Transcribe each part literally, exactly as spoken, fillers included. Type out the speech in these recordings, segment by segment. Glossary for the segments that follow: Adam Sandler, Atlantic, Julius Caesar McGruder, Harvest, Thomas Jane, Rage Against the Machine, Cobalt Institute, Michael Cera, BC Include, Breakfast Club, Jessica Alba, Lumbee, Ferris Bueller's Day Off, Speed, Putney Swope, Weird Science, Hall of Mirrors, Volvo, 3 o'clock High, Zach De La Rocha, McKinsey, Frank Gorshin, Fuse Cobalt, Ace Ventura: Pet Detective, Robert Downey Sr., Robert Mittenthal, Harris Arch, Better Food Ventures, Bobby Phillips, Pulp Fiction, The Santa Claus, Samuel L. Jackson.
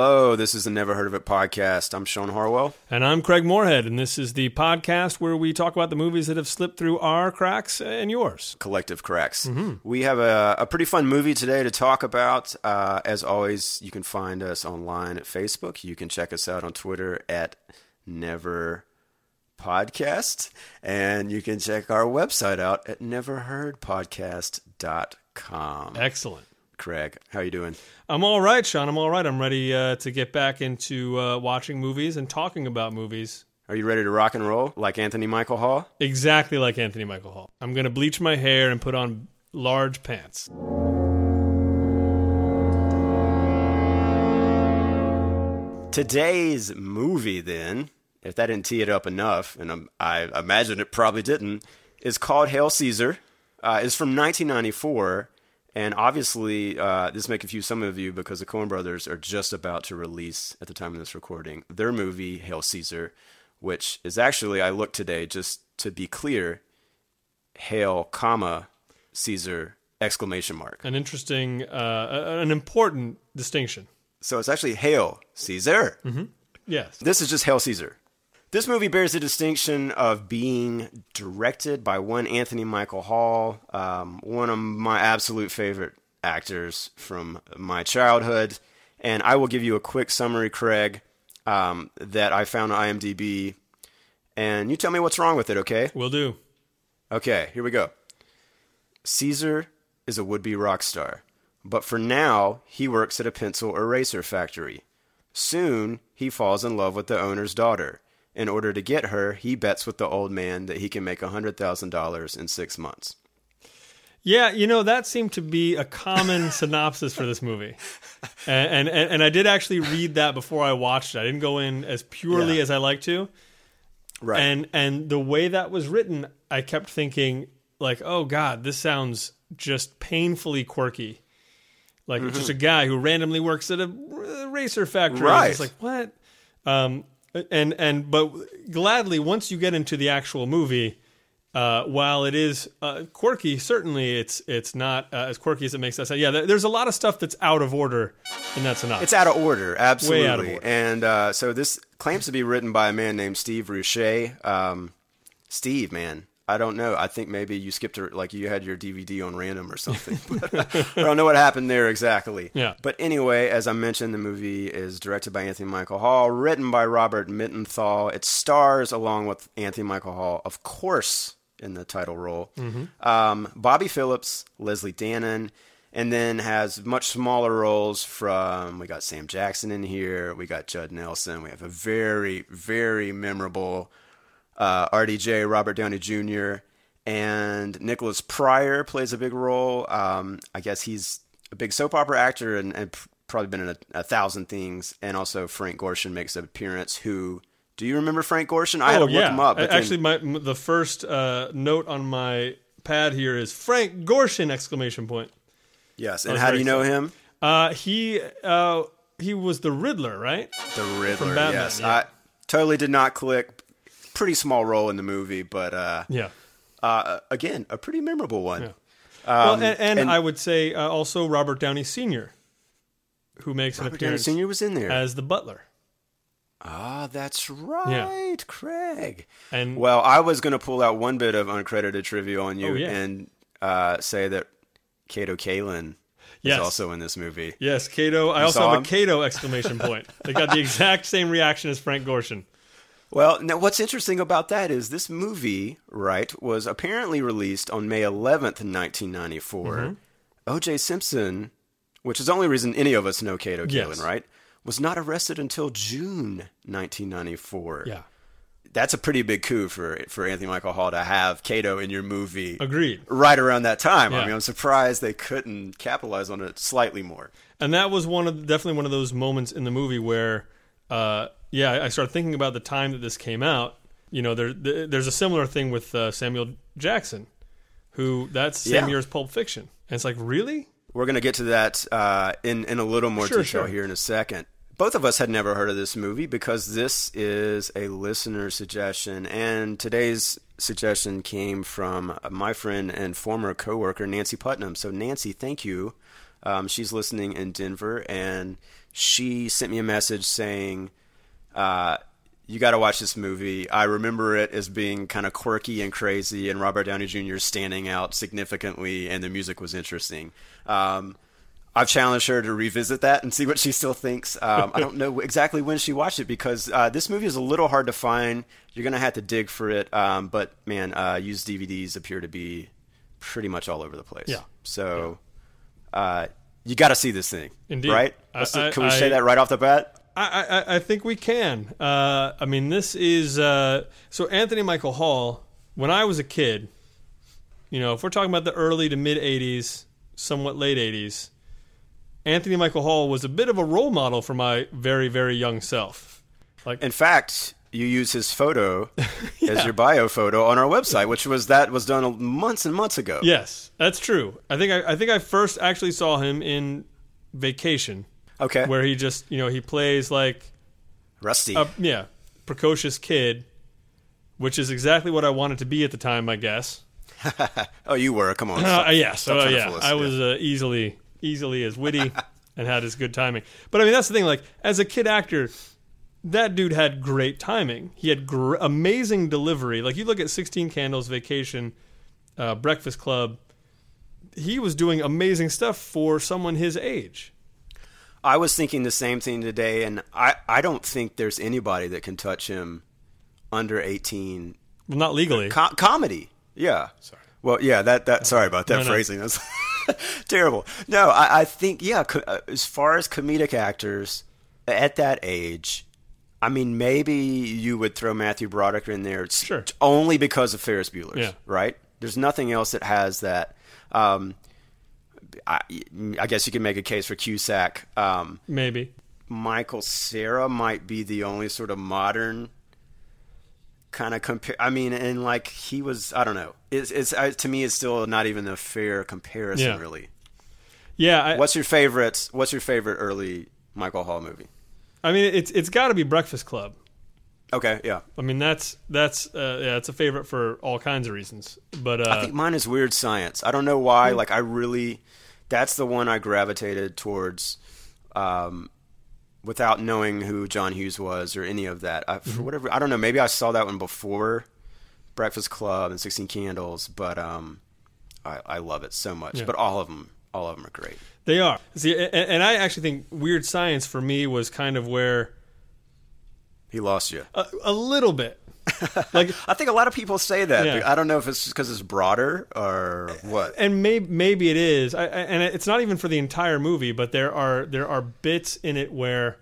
Hello, this is the Never Heard of It podcast. I'm Sean Harwell. And I'm Craig Moorhead, and this is the podcast where we talk about the movies that have slipped through our cracks and yours. Collective cracks. Mm-hmm. We have a, a pretty fun movie today to talk about. Uh, as always, you can find us online at Facebook. You can check us out on Twitter at Never Podcast. And you can check our website out at never heard podcast dot com. Excellent. Craig, how you doing? I'm all right, Sean. I'm all right. I'm ready uh, to get back into uh, watching movies and talking about movies. Are you ready to rock and roll like Anthony Michael Hall? Exactly like Anthony Michael Hall. I'm going to bleach my hair and put on large pants. Today's movie, then, if that didn't tee it up enough, and I'm, I imagine it probably didn't, is called Hail Caesar. Uh, it's from nineteen ninety-four. And obviously, uh, this may confuse some of you because the Coen brothers are just about to release, at the time of this recording, their movie, Hail Caesar, which is actually, I looked today, just to be clear, Hail, comma, Caesar, exclamation mark. An interesting, uh, an important distinction. So it's actually Hail Caesar. Mm-hmm. Yes. This is just Hail Caesar. This movie bears the distinction of being directed by one Anthony Michael Hall, um, one of my absolute favorite actors from my childhood. And I will give you a quick summary, Craig, um, that I found on IMDb. And you tell me what's wrong with it, okay? Will do. Okay, here we go. Caesar is a would-be rock star, but for now, he works at a pencil eraser factory. Soon, he falls in love with the owner's daughter. In order to get her, he bets with the old man that he can make one hundred thousand dollars in six months. Yeah, you know, that seemed to be a common synopsis for this movie. And, and and I did actually read that before I watched it. I didn't go in as purely yeah. as I like to. Right. And, and the way that was written, I kept thinking, like, oh, God, this sounds just painfully quirky. Like, mm-hmm. just a guy who randomly works at a racer factory. Right. It's like, what? Um... And and but gladly, once you get into the actual movie, uh, while it is uh, quirky, certainly it's it's not uh, as quirky as it makes us sound. Yeah, there's a lot of stuff that's out of order, and that's enough. It's out of order, absolutely. Way out of order. And uh, so this claims to be written by a man named Steve Ruscha. Um, Steve, man, I don't know. I think maybe you skipped a, like you had your D V D on random or something. But I don't know what happened there exactly. Yeah. But anyway, as I mentioned, the movie is directed by Anthony Michael Hall, written by Robert Mittenthal. It stars, along with Anthony Michael Hall, of course, in the title role, mm-hmm. um, Bobby Phillips, Leslie Danon, and then has much smaller roles from, we got Sam Jackson in here, we got Judd Nelson, we have a very, very memorable Uh, R D J, Robert Downey Junior, and Nicholas Pryor plays a big role. Um, I guess he's a big soap opera actor and, and probably been in a, a thousand things. And also Frank Gorshin makes an appearance who... Do you remember Frank Gorshin? I oh, had to yeah. look him up. But Actually, then, my, the first uh, note on my pad here is Frank Gorshin! Exclamation point. Yes, and how do you know him? Uh, he uh, he was the Riddler, right? The Riddler, From Batman, yes. Yeah. I totally did not click... Pretty small role in the movie, but uh, yeah, uh, again, a pretty memorable one. Yeah. Um, well, and, and, and I would say uh, also Robert Downey Senior, who makes Robert an appearance. Downey Senior was in there as the butler. Ah, that's right, yeah. Craig. And well, I was going to pull out one bit of uncredited trivia on you oh, yeah. and uh, say that Cato Kaelin yes. is also in this movie. Yes, Cato. I you also have him? A Cato exclamation point. They got the exact same reaction as Frank Gorshin. Well, now what's interesting about that is this movie, right, was apparently released on May eleventh, nineteen ninety-four. Mm-hmm. O J. Simpson, which is the only reason any of us know Cato Kaelin, yes. right, was not arrested until June nineteen ninety-four. Yeah. That's a pretty big coup for for Anthony Michael Hall to have Cato in your movie. Agreed. Right around that time. Yeah. I mean, I'm surprised they couldn't capitalize on it slightly more. And that was one of definitely one of those moments in the movie where... Uh, Yeah, I started thinking about the time that this came out. You know, there, there there's a similar thing with uh, Samuel Jackson, who that's the same yeah. year as Pulp Fiction. And it's like, really? We're going to get to that uh, in, in a little more sure, detail sure. here in a second. Both of us had never heard of this movie because this is a listener suggestion. And today's suggestion came from my friend and former coworker, Nancy Putnam. So, Nancy, thank you Um, she's listening in Denver, and she sent me a message saying, uh, you got to watch this movie. I remember it as being kind of quirky and crazy, and Robert Downey Junior standing out significantly, and the music was interesting. Um, I've challenged her to revisit that and see what she still thinks. Um, I don't know exactly when she watched it, because uh, this movie is a little hard to find. You're going to have to dig for it. Um, but, man, uh, used D V Ds appear to be pretty much all over the place. Yeah. So yeah. Uh, you got to see this thing. Indeed. Right? I, I, Can we I, say that right off the bat? I, I, I think we can. Uh, I mean, this is uh, – so Anthony Michael Hall, when I was a kid, you know, if we're talking about the early to mid-eighties, somewhat late eighties, Anthony Michael Hall was a bit of a role model for my very, very young self. Like, in fact, you use his photo yeah. as your bio photo on our website, which was that was done months and months ago. Yes, that's true. I think I, I think I first actually saw him in Vacation. Okay, where he just you know he plays like Rusty, a, yeah, precocious kid, which is exactly what I wanted to be at the time, I guess. Oh, you were come on. Uh, yes, oh, yeah, I was uh, easily. Easily as witty and had his good timing. But I mean, that's the thing. Like, as a kid actor, that dude had great timing. He had gr- amazing delivery. Like, you look at sixteen Candles, Vacation, uh, Breakfast Club. He was doing amazing stuff for someone his age. I was thinking the same thing today, and I, I don't think there's anybody that can touch him under eighteen. Well, not legally. Com- comedy. Yeah. Sorry. Well, yeah, that, that, sorry about that no, no. phrasing. That's terrible. No, I, I think, yeah, co- as far as comedic actors at that age, I mean, maybe you would throw Matthew Broderick in there sure. t- only because of Ferris Bueller's, yeah. right? There's nothing else that has that. Um, I, I guess you could make a case for Cusack. Um, maybe. Michael Cera might be the only sort of modern kind of compare. I mean, and like he was, I don't know. It's, it's uh, to me, it's still not even a fair comparison, yeah. really. Yeah. I, what's your favorite? What's your favorite early Michael Hall movie? I mean, it's it's got to be Breakfast Club. Okay. Yeah. I mean, that's that's uh, yeah, it's a favorite for all kinds of reasons. But uh, I think mine is Weird Science. I don't know why. Mm-hmm. Like, I really, that's the one I gravitated towards. Um, without knowing who John Hughes was or any of that. I, for whatever, I don't know, maybe I saw that one before Breakfast Club and sixteen Candles, but um, I, I love it so much. Yeah. But all of them, all of them are great. They are. See, and, and I actually think Weird Science for me was kind of where... He lost you. A, a little bit. Like I think a lot of people say that. Yeah. I don't know if it's because it's broader or what. And maybe maybe it is. I, I, and it's not even for the entire movie, but there are there are bits in it where,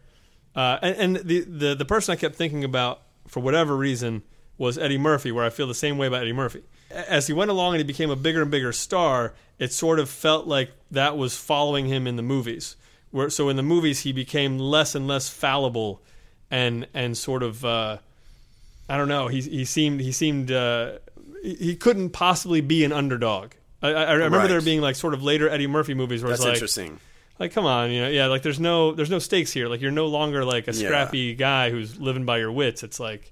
uh, and, and the, the the person I kept thinking about for whatever reason was Eddie Murphy, where I feel the same way about Eddie Murphy. As he went along and he became a bigger and bigger star, it sort of felt like that was following him in the movies. Where so in the movies he became less and less fallible, and and sort of. Uh, I don't know. He he seemed he seemed uh, he couldn't possibly be an underdog. I, I remember right. there being like sort of later Eddie Murphy movies where that's it's like, interesting. Like come on, you know, yeah, like there's no there's no stakes here. Like you're no longer like a scrappy yeah. guy who's living by your wits. It's like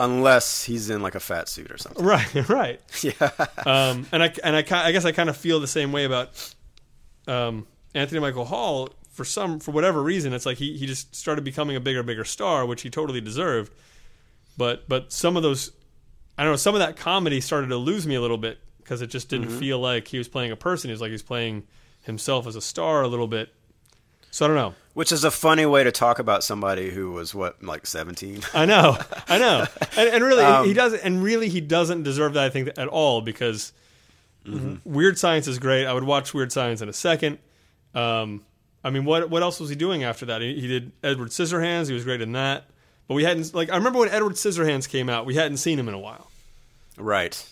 unless he's in like a fat suit or something. Right, right. Yeah. Um, and I and I I guess I kind of feel the same way about um, Anthony Michael Hall for some for whatever reason. It's like he he just started becoming a bigger bigger star, which he totally deserved. But but some of those, I don't know, some of that comedy started to lose me a little bit because it just didn't mm-hmm. feel like he was playing a person. It was like he was playing himself as a star a little bit. So I don't know. Which is a funny way to talk about somebody who was, what, like seventeen? I know. I know. And, and really, um, he doesn't. And really, he doesn't deserve that, I think, at all because mm-hmm. Weird Science is great. I would watch Weird Science in a second. Um, I mean, what what else was he doing after that? He, he did Edward Scissorhands. He was great in that. But we hadn't, like, I remember when Edward Scissorhands came out, we hadn't seen him in a while. Right.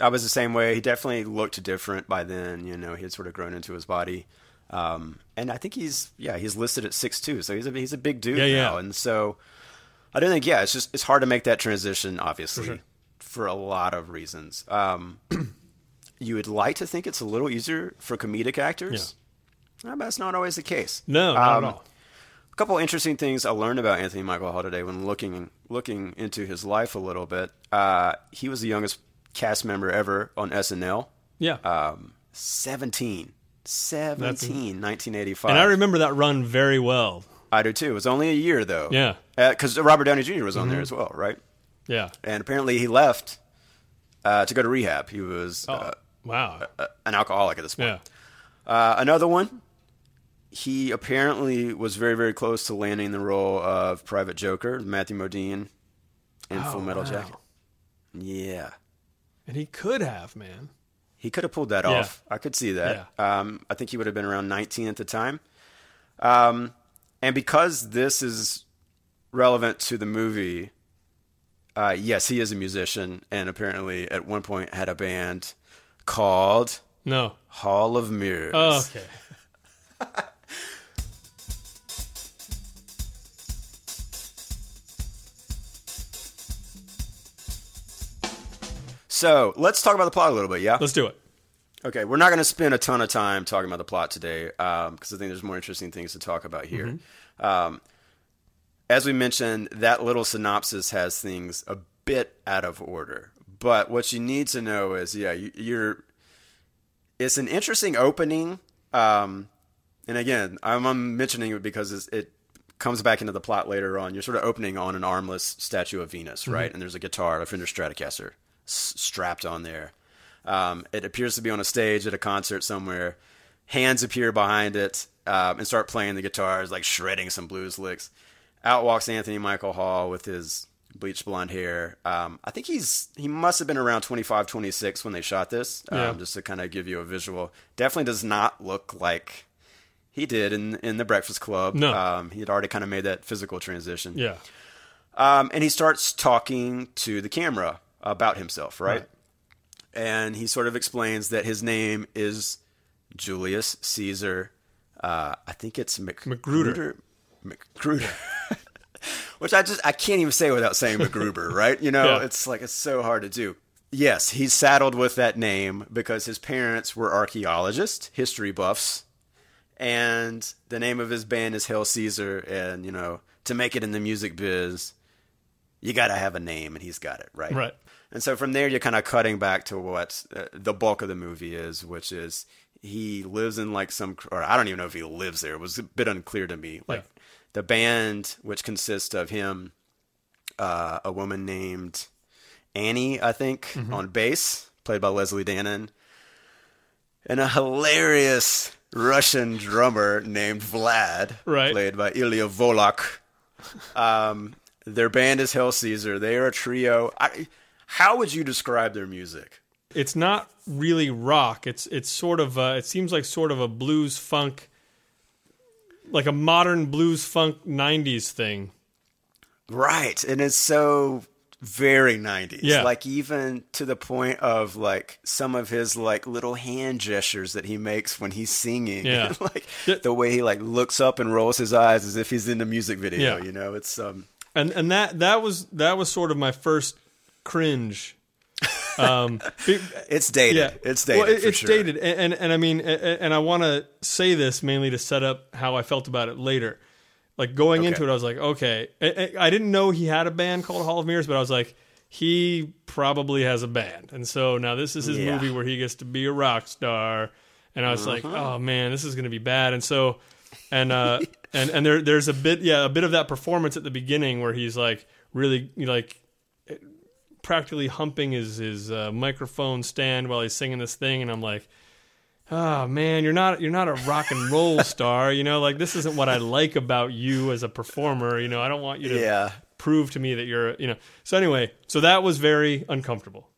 I was the same way. He definitely looked different by then. You know, he had sort of grown into his body. Um, and I think he's, yeah, he's listed at six foot two, so he's a, he's a big dude yeah, now. Yeah. And so I don't think, yeah, it's just, it's hard to make that transition, obviously, for, sure. for a lot of reasons. Um, you would like to think it's a little easier for comedic actors. Yeah. But that's not always the case. No, not um, at all. A couple interesting things I learned about Anthony Michael Hall today when looking looking into his life a little bit. Uh, he was the youngest cast member ever on S N L. Yeah. Um, seventeen. seventeen, nineteen eighty-five. And I remember that run very well. I do too. It was only a year though. Yeah. Because uh, Robert Downey Junior was on mm-hmm. there as well, right? Yeah. And apparently he left uh, to go to rehab. He was oh, uh, wow uh, an alcoholic at this point. Yeah. Uh, another one. He apparently was very, very close to landing the role of Private Joker, Matthew Modine, in oh, Full Metal wow. Jacket. Yeah. And he could have, man. He could have pulled that yeah. off. I could see that. Yeah. Um, I think he would have been around nineteen at the time. Um, and because this is relevant to the movie, uh, yes, he is a musician and apparently at one point had a band called no. Hall of Mirrors. Oh, okay. So let's talk about the plot a little bit, yeah? Let's do it. Okay, we're not going to spend a ton of time talking about the plot today because um, I think there's more interesting things to talk about here. Mm-hmm. Um, as we mentioned, that little synopsis has things a bit out of order. But what you need to know is, yeah, you, you're. It's an interesting opening. Um, and again, I'm, I'm mentioning it because it's, it comes back into the plot later on. You're sort of opening on an armless statue of Venus, right? Mm-hmm. And there's a guitar, a Fender Stratocaster. Strapped on there. Um, it appears to be on a stage at a concert somewhere. Hands appear behind it um, and start playing the guitars, like shredding some blues licks. Out walks Anthony Michael Hall with his bleached blonde hair. Um, I think he's he must have been around twenty-five, twenty-six when they shot this, um, yeah. just to kind of give you a visual. Definitely does not look like he did in, in The Breakfast Club. No. Um, he had already kind of made that physical transition. Yeah. Um, and he starts talking to the camera about himself, right? right? And he sort of explains that his name is Julius Caesar. Uh, I think it's Mc- McGruder. McGruder. Which I just, I can't even say without saying MacGruber, right? You know, yeah. it's like, it's so hard to do. Yes, he's saddled with that name because his parents were archaeologists, history buffs, and the name of his band is Hail Caesar. And, you know, to make it in the music biz, you got to have a name, and he's got it, right? Right. And so from there, you're kind of cutting back to what uh, the bulk of the movie is, which is he lives in like some, or I don't even know if he lives there. It was a bit unclear to me. Like yeah. the band, which consists of him, uh, a woman named Annie, I think, mm-hmm. on bass, played by Leslie Danon, and a hilarious Russian drummer named Vlad, right. played by Ilya Volok. Um, their band is Hail Caesar. They are a trio. I, how would you describe their music? It's not really rock. It's it's sort of a, it seems like sort of a blues funk, like a modern blues funk nineties thing. Right, and it's so very nineties. Yeah. Like even to the point of like some of his like little hand gestures that he makes when he's singing. Yeah. Like the way he like looks up and rolls his eyes as if he's in the music video, yeah. you know. It's um And and that, that was that was sort of my first cringe. Um, it's dated. Yeah. It's dated. Well, it, for it's sure. dated, and, and and I mean, and, and I want to say this mainly to set up how I felt about it later. Like going okay. into it, I was like, okay, I, I didn't know he had a band called Hall of Mirrors, but I was like, he probably has a band, and so now this is his yeah. movie where he gets to be a rock star, and I was uh-huh. like, oh man, this is going to be bad, and so. And uh, and and there there's a bit yeah a bit of that performance at the beginning where he's like really like practically humping his his uh, microphone stand while he's singing this thing, and I'm like, oh man, you're not you're not a rock and roll star, you know, like this isn't what I like about you as a performer, you know, I don't want you to yeah. prove to me that you're you know. So anyway, so that was very uncomfortable,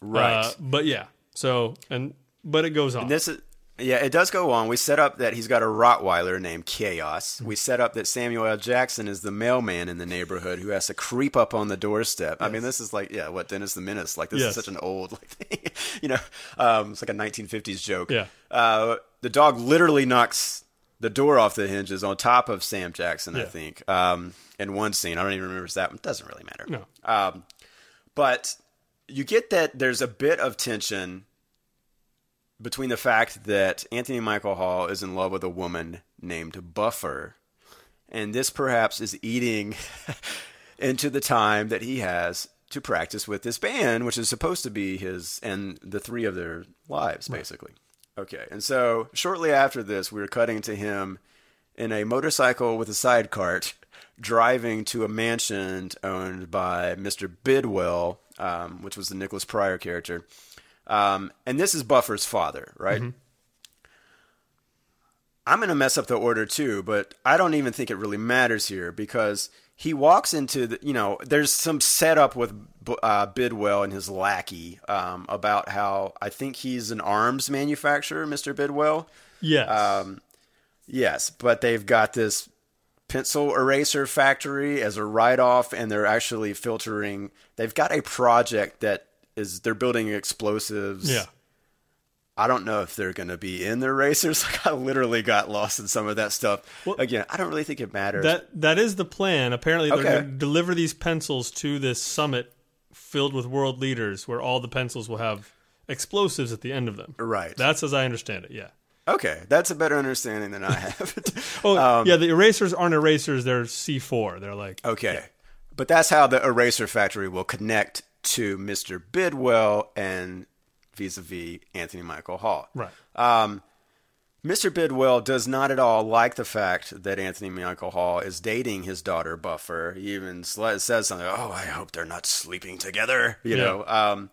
right? Uh, but yeah, so and but it goes on. And this is. Yeah, it does go on. We set up that he's got a Rottweiler named Chaos. We set up that Samuel L. Jackson is the mailman in the neighborhood who has to creep up on the doorstep. Yes. I mean, this is like, yeah, what, Dennis the Menace? Like, this yes. is such an old, like, thing. You know, um, it's like a nineteen fifties joke. Yeah. Uh, the dog literally knocks the door off the hinges on top of Sam Jackson, yeah. I think, um, in one scene. I don't even remember if that one. It doesn't really matter. No. Um, but you get that there's a bit of tension between the fact that Anthony Michael Hall is in love with a woman named Buffer, and this perhaps is eating into the time that he has to practice with this band, which is supposed to be his and the three of their lives, basically. Okay, and so shortly after this, we were cutting to him in a motorcycle with a side cart, driving to a mansion owned by Mister Bidwell, um, which was the Nicholas Pryor character. Um, and this is Buffer's father, right? Mm-hmm. I'm going to mess up the order too, but I don't even think it really matters here because he walks into the, you know, there's some setup with uh, Bidwell and his lackey um, about how I think he's an arms manufacturer, Mister Bidwell. Yes. Um, yes, but they've got this pencil eraser factory as a write-off, and they're actually filtering. They've got a project that is they're building explosives. Yeah. I don't know if they're going to be in the racers. Like, I literally got lost in some of that stuff. Well, again, I don't really think it matters. That that is the plan. Apparently, they're okay. going to deliver these pencils to this summit filled with world leaders, where all the pencils will have explosives at the end of them. Right. That's as I understand it. Yeah. Okay, that's a better understanding than I have. oh um, yeah, the erasers aren't erasers. They're C four. They're like okay, yeah. But that's how the eraser factory will connect to Mister Bidwell and vis-a-vis Anthony Michael Hall. Right. Um, Mister Bidwell does not at all like the fact that Anthony Michael Hall is dating his daughter, Buffer. He even says something, oh, I hope they're not sleeping together, you yeah. know. Um,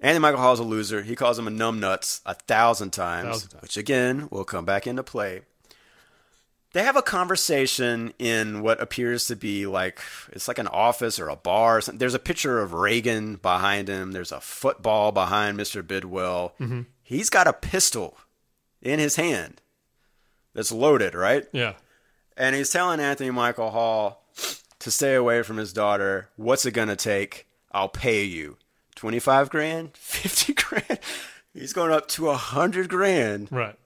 Anthony Michael Hall's a loser. He calls him a numbnuts a thousand times, a thousand times, which again will come back into play. They have a conversation in what appears to be like, it's like an office or a bar. Or something. There's a picture of Reagan behind him. There's a football behind Mister Bidwell. Mm-hmm. He's got a pistol in his hand that's loaded, right? Yeah. And he's telling Anthony Michael Hall to stay away from his daughter. What's it going to take? I'll pay you. twenty-five grand? fifty grand? He's going up to one hundred grand. Right.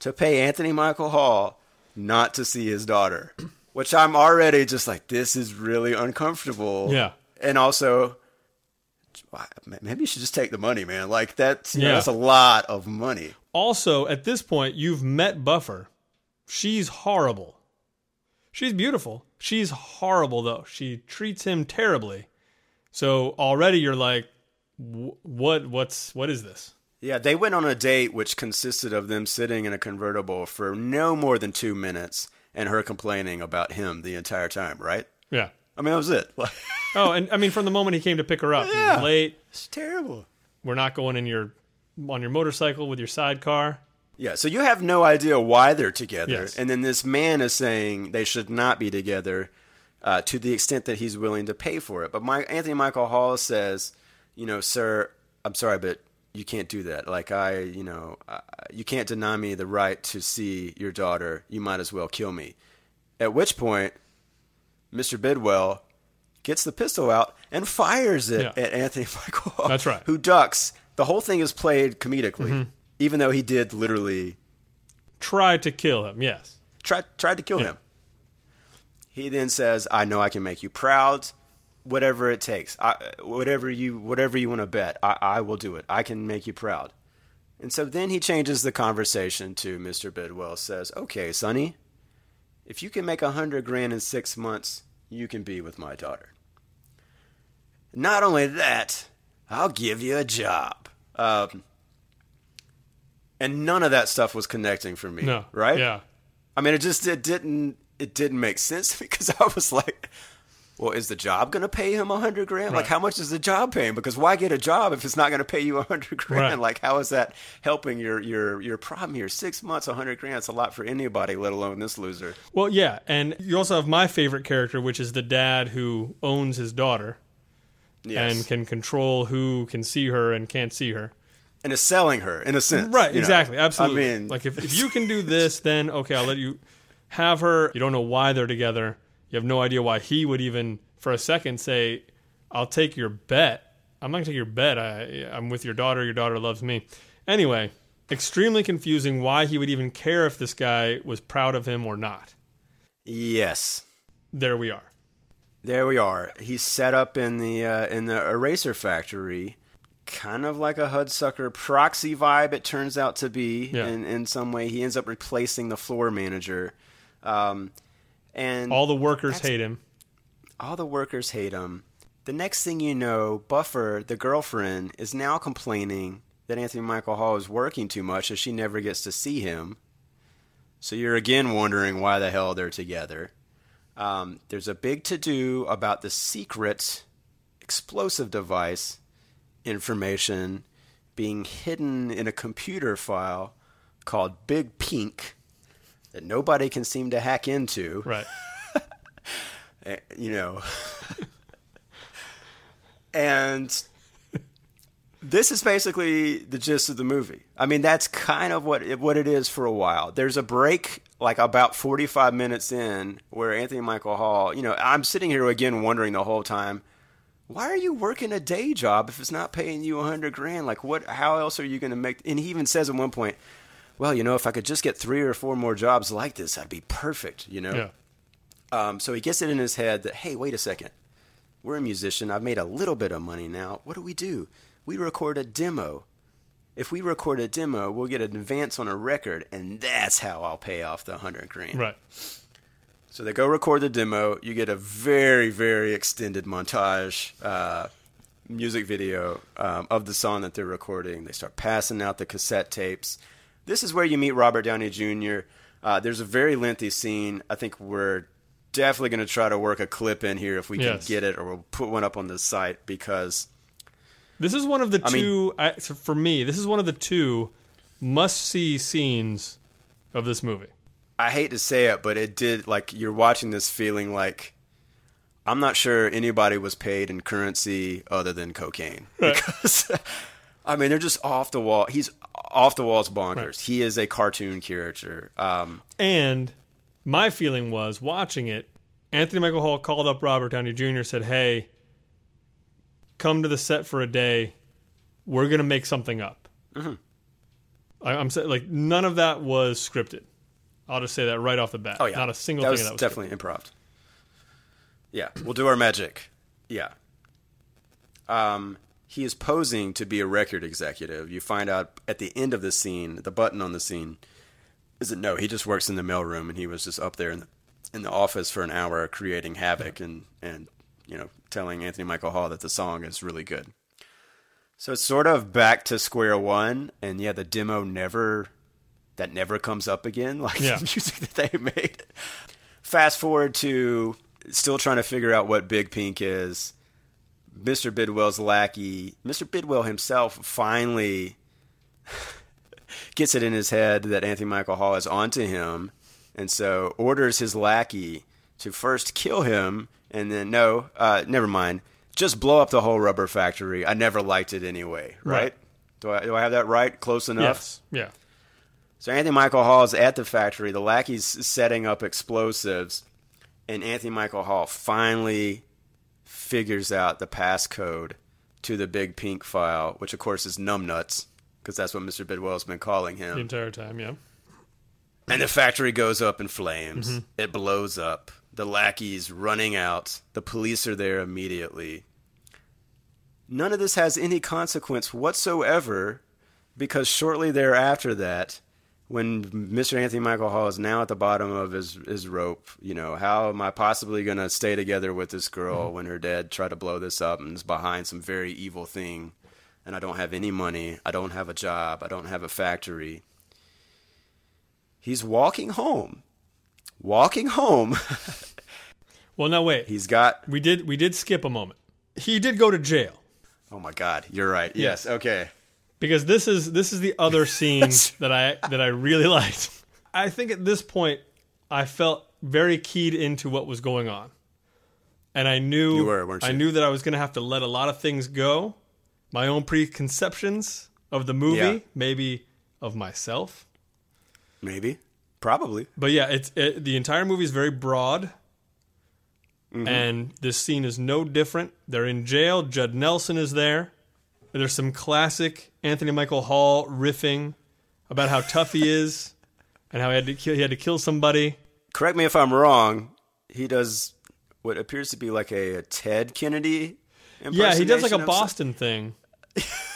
To pay Anthony Michael Hall not to see his daughter, which I'm already just like, this is really uncomfortable. Yeah. And also, maybe you should just take the money, man. Like, that's, you yeah. know, that's a lot of money. Also, at this point, you've met Buffer. She's horrible. She's beautiful. She's horrible, though. She treats him terribly. So already you're like, what, what's, what is this? Yeah, they went on a date which consisted of them sitting in a convertible for no more than two minutes and her complaining about him the entire time, right? Yeah. I mean, that was it. oh, and I mean, from the moment he came to pick her up, yeah, he was late. It's terrible. We're not going in your on your motorcycle with your sidecar. Yeah, so you have no idea why they're together. Yes. And then this man is saying they should not be together uh, to the extent that he's willing to pay for it. But my, Anthony Michael Hall says, you know, sir, I'm sorry, but you can't do that. Like I, you know, I, you can't deny me the right to see your daughter. You might as well kill me. At which point, Mister Bidwell gets the pistol out and fires it yeah. at Anthony Michael Hall. That's right. Who ducks. The whole thing is played comedically, mm-hmm. even though he did literally try to kill him. Yes. Tried, tried to kill yeah. him. He then says, I know I can make you proud. Whatever it takes, I, whatever you whatever you want to bet, I, I will do it. I can make you proud. And so then he changes the conversation to Mister Bidwell, says, okay, sonny, if you can make a hundred grand in six months, you can be with my daughter. Not only that, I'll give you a job. Um, and none of that stuff was connecting for me, no, right? Yeah. I mean, it just it didn't it didn't make sense because I was like, well, is the job going to pay him a hundred grand? Right. Like, how much is the job paying? Because why get a job if it's not going to pay you a hundred grand? Right. Like, how is that helping your your your problem here? Six months, a hundred grand, it's a lot for anybody, let alone this loser. Well, yeah, and you also have my favorite character, which is the dad who owns his daughter, yes. and can control who can see her and can't see her, and is selling her in a sense. Right? Exactly. Know? Absolutely. I mean, like if, if you can do this, then okay, I'll let you have her. You don't know why they're together. You have no idea why he would even, for a second, say, I'll take your bet. I'm not going to take your bet. I, I'm with your daughter. Your daughter loves me. Anyway, extremely confusing why he would even care if this guy was proud of him or not. Yes. There we are. There we are. He's set up in the uh, in the eraser factory, kind of like a Hudsucker proxy vibe, it turns out to be. Yeah. In, in some way, he ends up replacing the floor manager. Um And all the workers hate him. All the workers hate him. The next thing you know, Buffer, the girlfriend, is now complaining that Anthony Michael Hall is working too much, so she never gets to see him. So you're again wondering why the hell they're together. Um, there's a big to-do about the secret explosive device information being hidden in a computer file called Big Pink that nobody can seem to hack into. Right. You know. And this is basically the gist of the movie. I mean, that's kind of what it, what it is for a while. There's a break, like about forty-five minutes in, where Anthony Michael Hall, you know, I'm sitting here again wondering the whole time, why are you working a day job if it's not paying you a hundred grand? Like, what? How else are you going to make? And he even says at one point, well, you know, if I could just get three or four more jobs like this, I'd be perfect, you know? Yeah. Um, so he gets it in his head that, hey, wait a second. We're a musician. I've made a little bit of money now. What do we do? We record a demo. If we record a demo, we'll get an advance on a record, and that's how I'll pay off the hundred grand. Right. So they go record the demo. You get a very, very extended montage, uh, music video um, of the song that they're recording. They start passing out the cassette tapes. This is where you meet Robert Downey Junior Uh, there's a very lengthy scene. I think we're definitely going to try to work a clip in here if we yes. can get it, or we'll put one up on the site because... This is one of the I two, mean, I, for me, this is one of the two must-see scenes of this movie. I hate to say it, but it did, like, you're watching this feeling like, I'm not sure anybody was paid in currency other than cocaine. Right. Because, I mean, they're just off the wall. He's off the walls bonkers. Right. He is a cartoon character. Um, and my feeling was, watching it, Anthony Michael Hall called up Robert Downey Junior, said, hey... come to the set for a day. We're gonna make something up. Mm-hmm. I, I'm saying, like, none of that was scripted. I'll just say that right off the bat. Oh yeah, not a single that thing was that was definitely scripted. Improv. Yeah, we'll do our magic. Yeah. Um, he is posing to be a record executive. You find out at the end of the scene, the button on the scene is it no? He just works in the mailroom, and he was just up there in the in the office for an hour creating havoc yeah. and and. You know, telling Anthony Michael Hall that the song is really good. So it's sort of back to square one, and yeah, the demo never, that never comes up again, like yeah. the music that they made. Fast forward to still trying to figure out what Big Pink is. Mister Bidwell's lackey, Mister Bidwell himself, finally gets it in his head that Anthony Michael Hall is onto him, and so orders his lackey to first kill him. And then, no, uh, never mind. Just blow up the whole rubber factory. I never liked it anyway, right? right. Do I do I have that right? Close enough? Yes, yeah. So Anthony Michael Hall is at the factory. The lackey's setting up explosives. And Anthony Michael Hall finally figures out the passcode to the Big Pink file, which, of course, is Numbnuts, because that's what Mister Bidwell's been calling him. The entire time, yeah. And the factory goes up in flames. Mm-hmm. It blows up. The lackeys running out. The police are there immediately. None of this has any consequence whatsoever because shortly thereafter that, when Mister Anthony Michael Hall is now at the bottom of his, his rope, you know, how am I possibly going to stay together with this girl mm-hmm. when her dad tried to blow this up and is behind some very evil thing and I don't have any money, I don't have a job, I don't have a factory. He's walking home. Walking home. Well, no, wait. He's got... We did we did skip a moment. He did go to jail. Oh, my God. You're right. Yes. yes. Okay. Because this is this is the other scene that I that I really liked. I think at this point, I felt very keyed into what was going on. And I knew... You were, weren't you? I knew that I was going to have to let a lot of things go. My own preconceptions of the movie. Yeah. Maybe of myself. Maybe. Probably. But yeah, it's it, the entire movie is very broad, mm-hmm. and this scene is no different. They're in jail. Judd Nelson is there. There's some classic Anthony Michael Hall riffing about how tough he is and how he had to kill, he had to kill somebody. Correct me if I'm wrong. He does what appears to be like a, a Ted Kennedy impersonation. Yeah, he does like a Boston thing,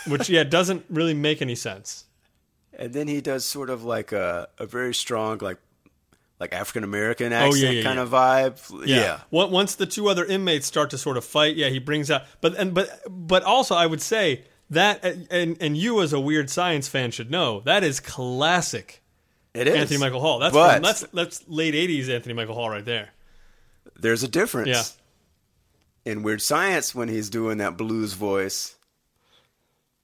which yeah doesn't really make any sense. And then he does sort of like a, a very strong, like like African-American accent oh, yeah, yeah, kind yeah. of vibe. Yeah. yeah. Once the two other inmates start to sort of fight, yeah, he brings out... But and but but also, I would say, that, and and you as a Weird Science fan should know, that is classic. It is Anthony Michael Hall. That's but, that's, that's late eighties Anthony Michael Hall right there. There's a difference. Yeah. In Weird Science, when he's doing that blues voice,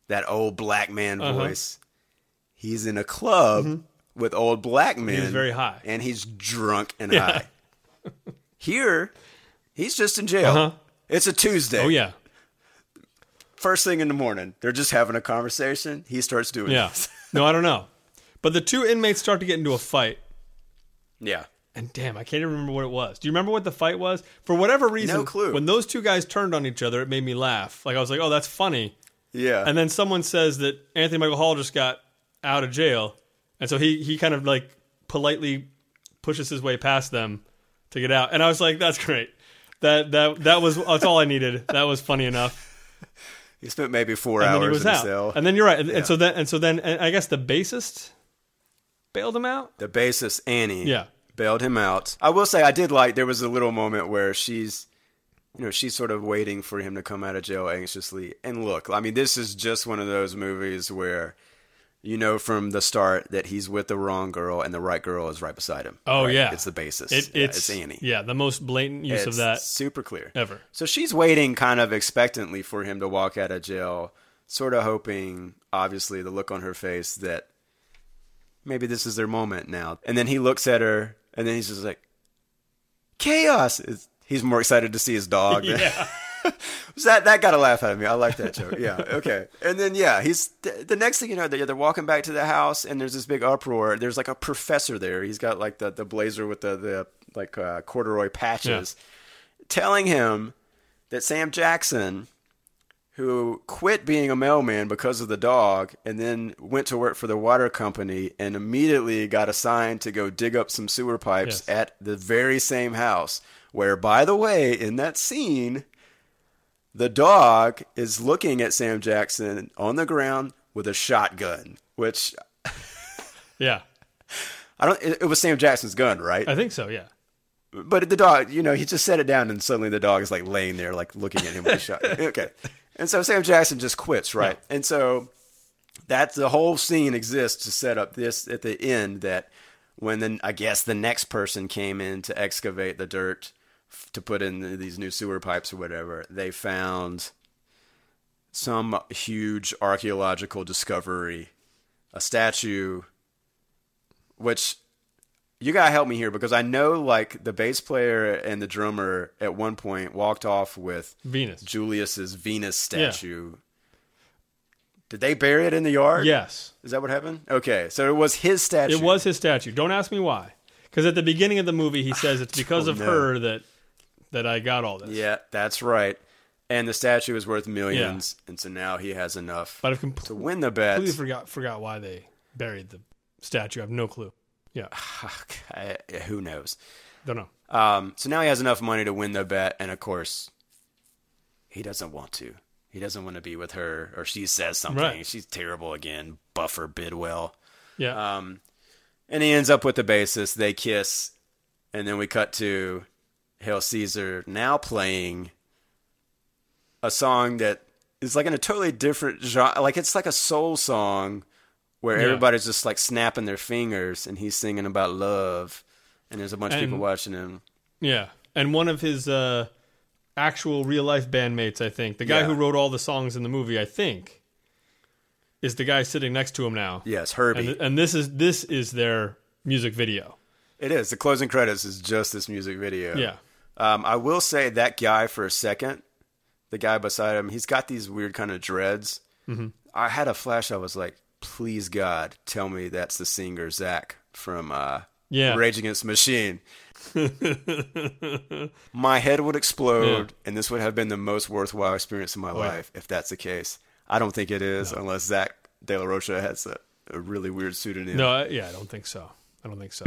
that old black man uh-huh. voice, he's in a club mm-hmm. with old black men. He's very high. And he's drunk and yeah. high. Here, he's just in jail. Uh-huh. It's a Tuesday. Oh, yeah. First thing in the morning, they're just having a conversation. He starts doing yeah. this. No, I don't know. But the two inmates start to get into a fight. Yeah. And damn, I can't even remember what it was. Do you remember what the fight was? For whatever reason, no clue. When those two guys turned on each other, it made me laugh. Like, I was like, oh, that's funny. Yeah. And then someone says that Anthony Michael Hall just got out of jail. And so he, he kind of, like, politely pushes his way past them to get out. And I was like, that's great. That that that was that's all I needed. That was funny enough. He spent maybe four and hours in out. The cell. And then you're right. And, yeah. and so then, and so then and I guess the bassist bailed him out? The bassist, Annie. Yeah. Bailed him out. I will say I did like there was a little moment where she's, you know, she's sort of waiting for him to come out of jail anxiously. And look, I mean, this is just one of those movies where you know from the start that he's with the wrong girl and the right girl is right beside him. Oh right? yeah, it's the bassist. It, yeah, it's, it's Annie. Yeah, the most blatant use it's of that. Super clear ever. So she's waiting, kind of expectantly, for him to walk out of jail, sort of hoping, obviously, the look on her face that maybe this is their moment now. And then he looks at her. And then he's just like, chaos. It's, he's more excited to see his dog. Yeah. that that got a laugh out of me. I like that joke. Yeah. Okay. And then, yeah, he's the next thing you know, they're, they're walking back to the house and there's this big uproar. There's like a professor there. He's got like the, the blazer with the, the like uh, corduroy patches yeah. telling him that Sam Jackson, who quit being a mailman because of the dog and then went to work for the water company and immediately got assigned to go dig up some sewer pipes yes. at the very same house where, by the way, in that scene, the dog is looking at Sam Jackson on the ground with a shotgun, which... yeah. I don't. It, it was Sam Jackson's gun, right? I think so, yeah. But the dog, you know, he just set it down and suddenly the dog is like laying there, like looking at him with a shotgun. Okay. And so Sam Jackson just quits, right? Yeah. And so that's the whole scene exists to set up this at the end that when then I guess the next person came in to excavate the dirt to put in these new sewer pipes or whatever, they found some huge archaeological discovery, a statue, which you gotta help me here because I know like the bass player and the drummer at one point walked off with Venus. Julius's Venus statue. Yeah. Did they bury it in the yard? Yes. Is that what happened? Okay, so it was his statue. It was his statue. Don't ask me why, because at the beginning of the movie he says it's because of know. her that that I got all this. Yeah, that's right. And the statue is worth millions, yeah. and so now he has enough but I've compl- to win the bet. I completely forgot forgot why they buried the statue. I have no clue. Yeah. I, who knows? Don't know. Um, so now he has enough money to win the bet, and of course, he doesn't want to. He doesn't want to be with her, or she says something. Right. She's terrible again. Buffer Bidwell. Yeah. Um, and he ends up with the bassist. They kiss, and then we cut to Hail Caesar now playing a song that is like in a totally different genre. Like it's like a soul song. Where yeah. everybody's just like snapping their fingers and he's singing about love and there's a bunch and, of people watching him. Yeah. And one of his uh, actual real life bandmates, I think, the guy yeah. who wrote all the songs in the movie, I think, is the guy sitting next to him now. Yes, Herbie. And, and this is this is their music video. It is. The closing credits is just this music video. Yeah. Um, I will say that guy for a second, the guy beside him, he's got these weird kind of dreads. Mm-hmm. I had a flash. I was like, please, God, tell me that's the singer Zach from uh, yeah. Rage Against the Machine. My head would explode, yeah. and this would have been the most worthwhile experience of my oh, life yeah. if that's the case. I don't think it is, no. unless Zach De La Rocha has a, a really weird pseudonym. No, I, yeah, I don't think so. I don't think so.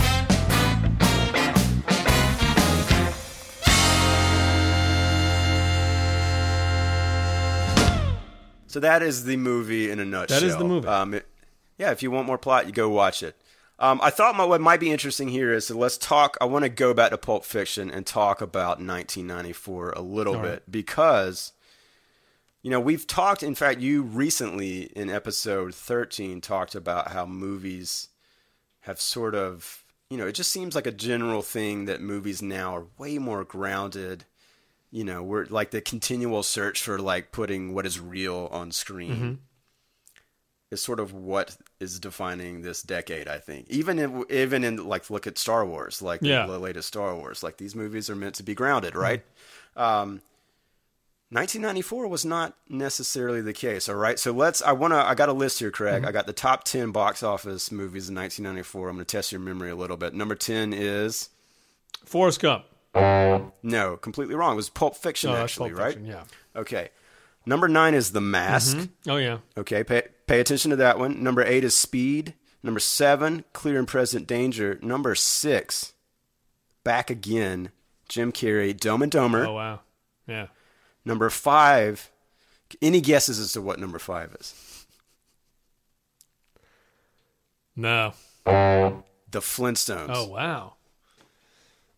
So that is the movie in a nutshell. That is the movie. Um, it, yeah, if you want more plot, you go watch it. Um, I thought my, what might be interesting here is, so let's talk, I want to go back to Pulp Fiction and talk about nineteen ninety-four a little All bit, right. because You know, we've talked, in fact, you recently in episode thirteen talked about how movies have sort of, you know, it just seems like a general thing that movies now are way more grounded. You know, we're like the continual search for like putting what is real on screen mm-hmm. is sort of what is defining this decade, I think. Even in, even in like, look at Star Wars, like yeah. the latest Star Wars, like these movies are meant to be grounded, right? Mm-hmm. Um, nineteen ninety-four was not necessarily the case, all right? So let's, I want to, I got a list here, Craig. Mm-hmm. I got the top ten box office movies in nineteen ninety-four. I'm going to test your memory a little bit. Number ten is? Forrest Gump. No, completely wrong. It was Pulp Fiction, oh, actually, Pulp right? Fiction, yeah. Okay. Number nine is The Mask. Mm-hmm. Oh, yeah. Okay, pay, pay attention to that one. Number eight is Speed. Number seven, Clear and Present Danger. Number six, Back Again, Jim Carrey, Dumb and Dumber. Oh, wow. Yeah. Number five, any guesses as to what number five is? No. The Flintstones. Oh, wow.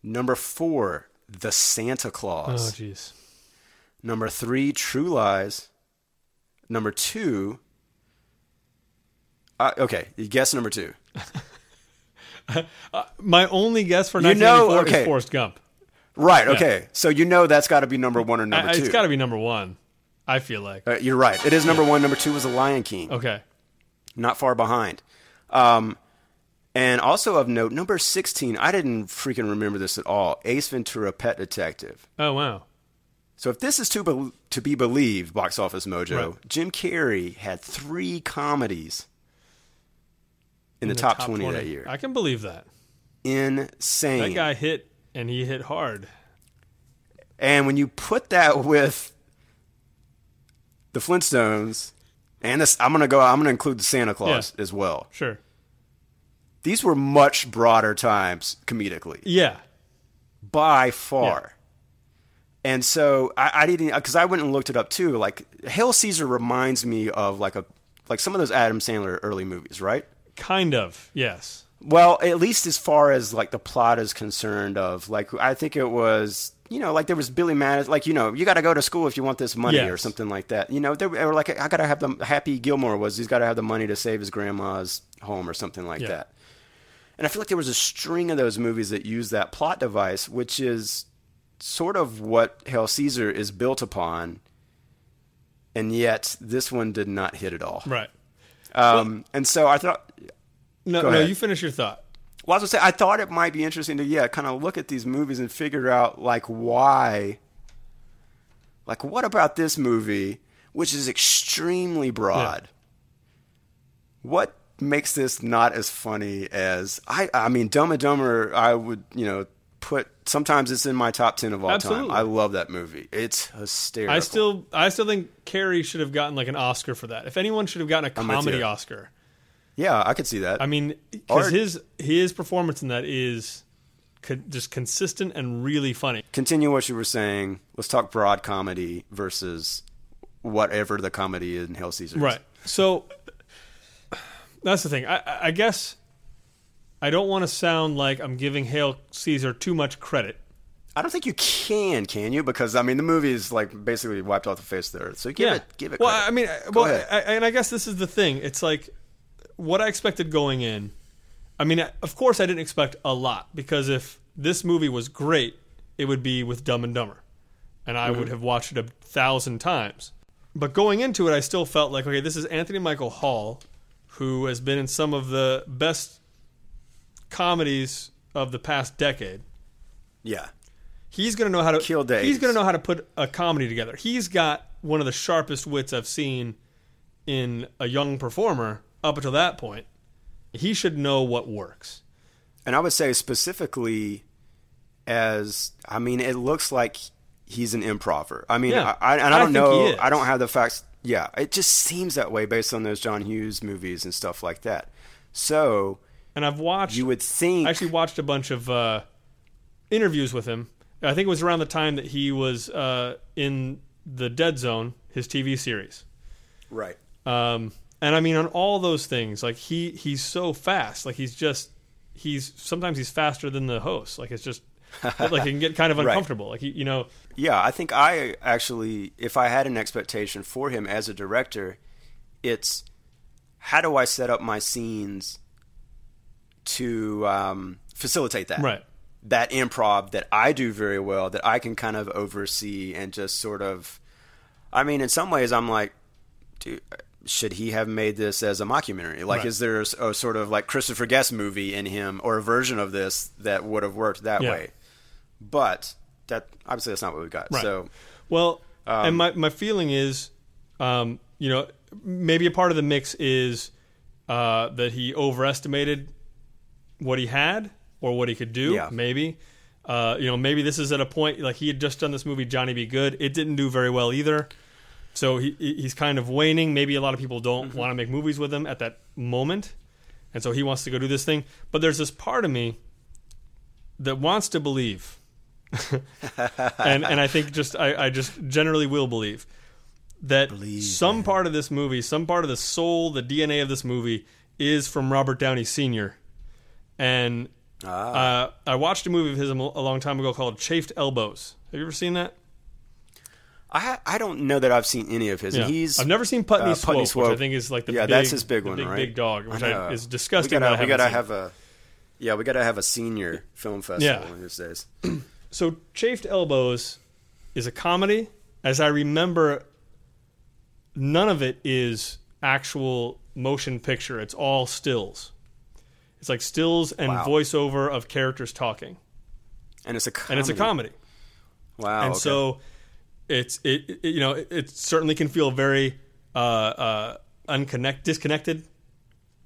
Number four, The Santa Claus. Oh, jeez. Number three, True Lies. Number two, uh, okay, guess number two. uh, my only guess for nineteen ninety-four you know, okay. is Forrest Gump. Right, okay. Yeah. So you know that's got to be number one or number I, two. It's got to be number one, I feel like. Uh, you're right. It is number yeah. one. Number two was The Lion King. Okay. Not far behind. Um, and also of note, number sixteen, I didn't freaking remember this at all, Ace Ventura, Pet Detective. Oh, wow. So if this is to be, to be believed, Box Office Mojo, right. Jim Carrey had three comedies in, in the, the top, top twenty, twenty that year. I can believe that. Insane. That guy hit... And he hit hard. And when you put that with the Flintstones, and this, I'm gonna go. I'm gonna include the Santa Claus yeah. as well. Sure. These were much broader times comedically. Yeah. By far. Yeah. And so I, I didn't because I went and looked it up too. Like Hail Caesar reminds me of like a like some of those Adam Sandler early movies, right? Kind of. Yes. Well, at least as far as like the plot is concerned of like, I think it was, you know, like there was Billy Madison, like, you know, you got to go to school if you want this money yes. or something like that. You know, they were like, I got to have the Happy Gilmore was, he's got to have the money to save his grandma's home or something like yeah. that. And I feel like there was a string of those movies that use that plot device, which is sort of what Hail Caesar is built upon. And yet this one did not hit at all. Right. Um, well, and so I thought... No, no, you finish your thought. Well, I was going to say, I thought it might be interesting to, yeah, kind of look at these movies and figure out, like, why, like, what about this movie, which is extremely broad? Yeah. What makes this not as funny as, I I mean, Dumb and Dumber, I would, you know, put, sometimes it's in my top ten of all Absolutely. time. I love that movie. It's hysterical. I still, I still think Carrey should have gotten, like, an Oscar for that. If anyone should have gotten a comedy Oscar. Yeah, I could see that. I mean, because his his performance in that is co- just consistent and really funny. Continue what you were saying. Let's talk broad comedy versus whatever the comedy in Hail Caesar is. Right. So that's the thing. I, I guess I don't want to sound like I'm giving Hail Caesar too much credit. I don't think you can, can you? Because, I mean, the movie is, like, basically wiped off the face of the earth. So give yeah. it give it. Well, credit. I mean, Go well, ahead. I, and I guess this is the thing. It's like... What I expected going in, I mean, of course I didn't expect a lot, because if this movie was great, it would be with Dumb and Dumber, and I mm-hmm. would have watched it a thousand times. But going into it, I still felt like, okay, this is Anthony Michael Hall, who has been in some of the best comedies of the past decade. Yeah, he's gonna know how to kill days. He's gonna know how to put a comedy together. He's got one of the sharpest wits I've seen in a young performer. Up until that point, he should know what works. And I would say specifically as, I mean, it looks like he's an improver. I mean, yeah, I, I, and I, I don't know. I don't have the facts. Yeah, it just seems that way based on those John Hughes movies and stuff like that. So, and I've watched, you would think. I actually watched a bunch of uh, interviews with him. I think it was around the time that he was uh, in the Dead Zone, his T V series. Right. Um, And I mean, on all those things, like he, he's so fast. Like he's just, he's sometimes he's faster than the host. Like it's just, But, like, it can get kind of uncomfortable. Right. Like, you know. Yeah, I think I actually, if I had an expectation for him as a director, it's how do I set up my scenes to um, facilitate that? Right. That improv that I do very well, that I can kind of oversee and just sort of, I mean, in some ways I'm like, dude, should he have made this as a mockumentary? Like, right. Is there a, a sort of like Christopher Guest movie in him or a version of this that would have worked that yeah. way? But that obviously that's not what we got. Right. So, well, um, and my, my feeling is, um, you know, maybe a part of the mix is uh, that he overestimated what he had or what he could do. Yeah. Maybe, uh, you know, maybe this is at a point like he had just done this movie, Johnny Be Good. It didn't do very well either. So he he's kind of waning. Maybe a lot of people don't mm-hmm. want to make movies with him at that moment. And so he wants to go do this thing. But there's this part of me that wants to believe. and and I think just I, I just generally will believe that believe, some man. part of this movie, some part of the soul, the D N A of this movie is from Robert Downey Senior And ah. uh, I watched a movie of his a long time ago called Chafed Elbows. Have you ever seen that? I I don't know that I've seen any of his. Yeah. He's I've never seen Putney, uh, Swope, Putney Swope, which I think is like the yeah, big, that's his big the one, big, right? Big dog, which I I, is disgusting. We gotta, that I we gotta have a yeah, we gotta have a senior film festival yeah. in these days. So Chafed Elbows is a comedy, as I remember. None of it is actual motion picture. It's all stills. It's like stills and wow. voiceover of characters talking, and it's a comedy. and it's a comedy. Wow, and okay. so. It's it, it you know it, it certainly can feel very uh, uh, unconnect disconnected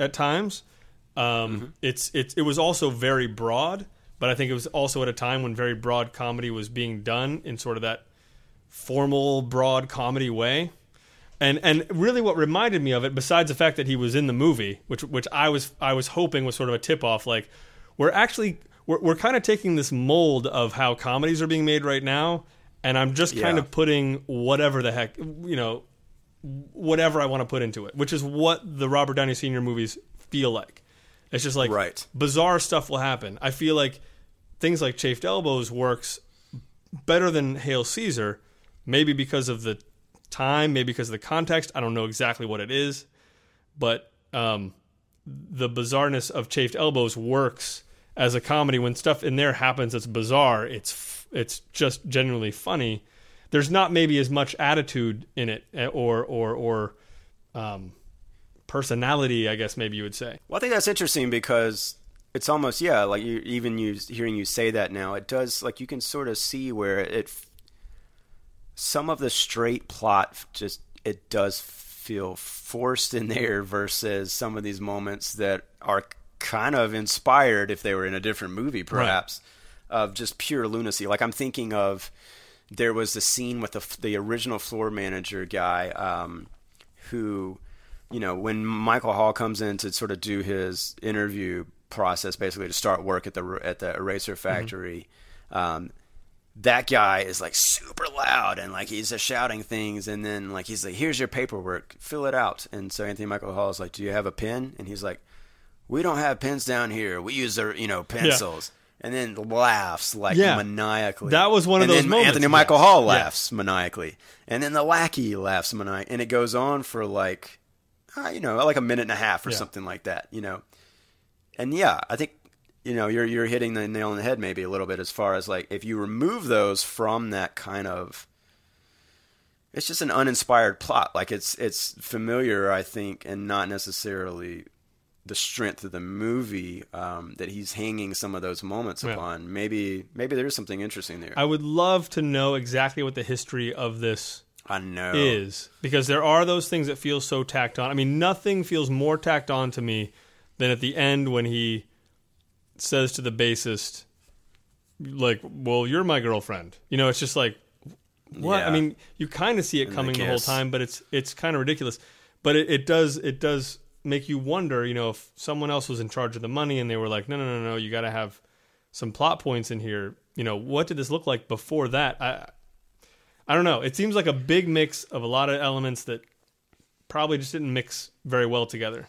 at times. Um, mm-hmm. It's it it was also very broad, but I think it was also at a time when very broad comedy was being done in sort of that formal broad comedy way. And and really, what reminded me of it, besides the fact that he was in the movie, which which I was I was hoping was sort of a tip off, like we're actually we're we're kind of taking this mold of how comedies are being made right now. And I'm just kind yeah. of putting whatever the heck, you know, whatever I want to put into it, which is what the Robert Downey Senior movies feel like. It's just like right. bizarre stuff will happen. I feel like things like Chafed Elbows works better than Hail Caesar, maybe because of the time, maybe because of the context. I don't know exactly what it is, but um, the bizarreness of Chafed Elbows works as a comedy. When stuff in there happens that's bizarre, it's fun. It's just genuinely funny. There's not maybe as much attitude in it, or or or um, personality, I guess maybe you would say. Well, I think that's interesting because it's almost yeah, like you, even you hearing you say that now, it does like you can sort of see where it. Some of the straight plot just it does feel forced in there versus some of these moments that are kind of inspired if they were in a different movie, perhaps. Right. Of just pure lunacy. Like I'm thinking of, there was the scene with the, the original floor manager guy um, who, you know, when Michael Hall comes in to sort of do his interview process, basically to start work at the, at the eraser factory. Mm-hmm. Um, that guy is like super loud and like, he's just shouting things. And then like, he's like, here's your paperwork, fill it out. And so Anthony Michael Hall is like, do you have a pen? And he's like, we don't have pens down here. We use our, you know, pencils. Yeah. And then laughs like yeah. maniacally. That was one of and those then moments. Anthony Michael yeah. Hall laughs yeah. maniacally. And then the lackey laughs maniacally. And it goes on for like, uh, you know, like a minute and a half or yeah. something like that, you know. And yeah, I think, you know, you're you're hitting the nail on the head maybe a little bit as far as like if you remove those from that kind of, it's just an uninspired plot. Like it's it's familiar, I think, and not necessarily the strength of the movie um, that he's hanging some of those moments yeah. upon. Maybe maybe there's something interesting there. I would love to know exactly what the history of this I know. is, because there are those things that feel so tacked on. I mean, nothing feels more tacked on to me than at the end when he says to the bassist, like, well, you're my girlfriend. You know, it's just like, what? Yeah. I mean, you kind of see it and coming the, the whole time, but it's it's kind of ridiculous. But it, it does it does... make you wonder, you know, if someone else was in charge of the money and they were like, no, no, no, no, you got to have some plot points in here. You know, what did this look like before that? I I don't know. It seems like a big mix of a lot of elements that probably just didn't mix very well together.